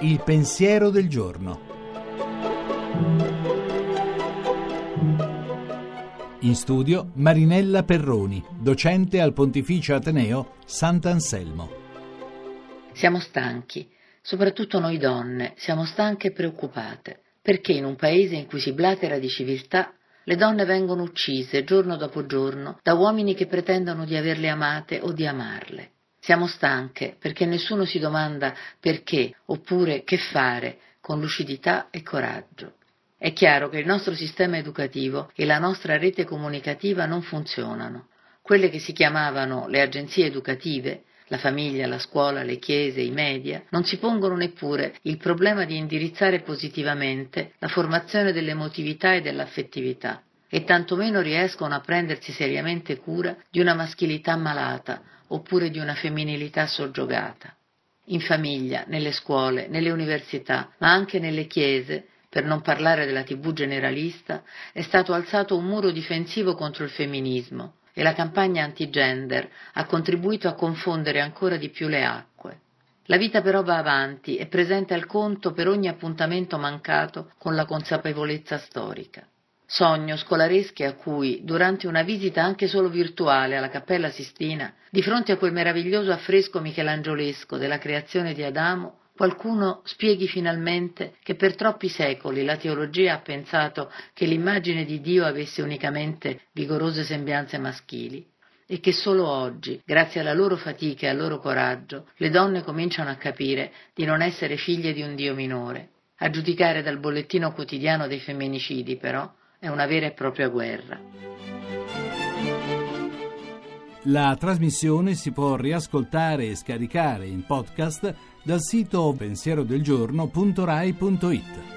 Il pensiero del giorno. In studio Marinella Perroni, docente al Pontificio Ateneo Sant'Anselmo. Siamo stanchi, soprattutto noi donne, siamo stanche e preoccupate, perché in un paese in cui si blatera di civiltà le donne vengono uccise giorno dopo giorno da uomini che pretendono di averle amate o di amarle. Siamo stanche perché nessuno si domanda perché oppure che fare con lucidità e coraggio. È chiaro che il nostro sistema educativo e la nostra rete comunicativa non funzionano. Quelle che si chiamavano le agenzie educative, la famiglia, la scuola, le chiese, i media, non si pongono neppure il problema di indirizzare positivamente la formazione dell'emotività e dell'affettività, e tantomeno riescono a prendersi seriamente cura di una maschilità malata oppure di una femminilità soggiogata. In famiglia, nelle scuole, nelle università, ma anche nelle chiese, per non parlare della TV generalista, è stato alzato un muro difensivo contro il femminismo, e la campagna anti-gender ha contribuito a confondere ancora di più le acque. La vita però va avanti e presenta il conto per ogni appuntamento mancato con la consapevolezza storica. Sogno scolaresche a cui, durante una visita anche solo virtuale alla Cappella Sistina, di fronte a quel meraviglioso affresco michelangiolesco della creazione di Adamo, qualcuno spieghi finalmente che per troppi secoli la teologia ha pensato che l'immagine di Dio avesse unicamente vigorose sembianze maschili, e che solo oggi, grazie alla loro fatica e al loro coraggio, le donne cominciano a capire di non essere figlie di un Dio minore. A giudicare dal bollettino quotidiano dei femminicidi, però, è una vera e propria guerra. La trasmissione si può riascoltare e scaricare in podcast dal sito pensierodelgiorno.rai.it.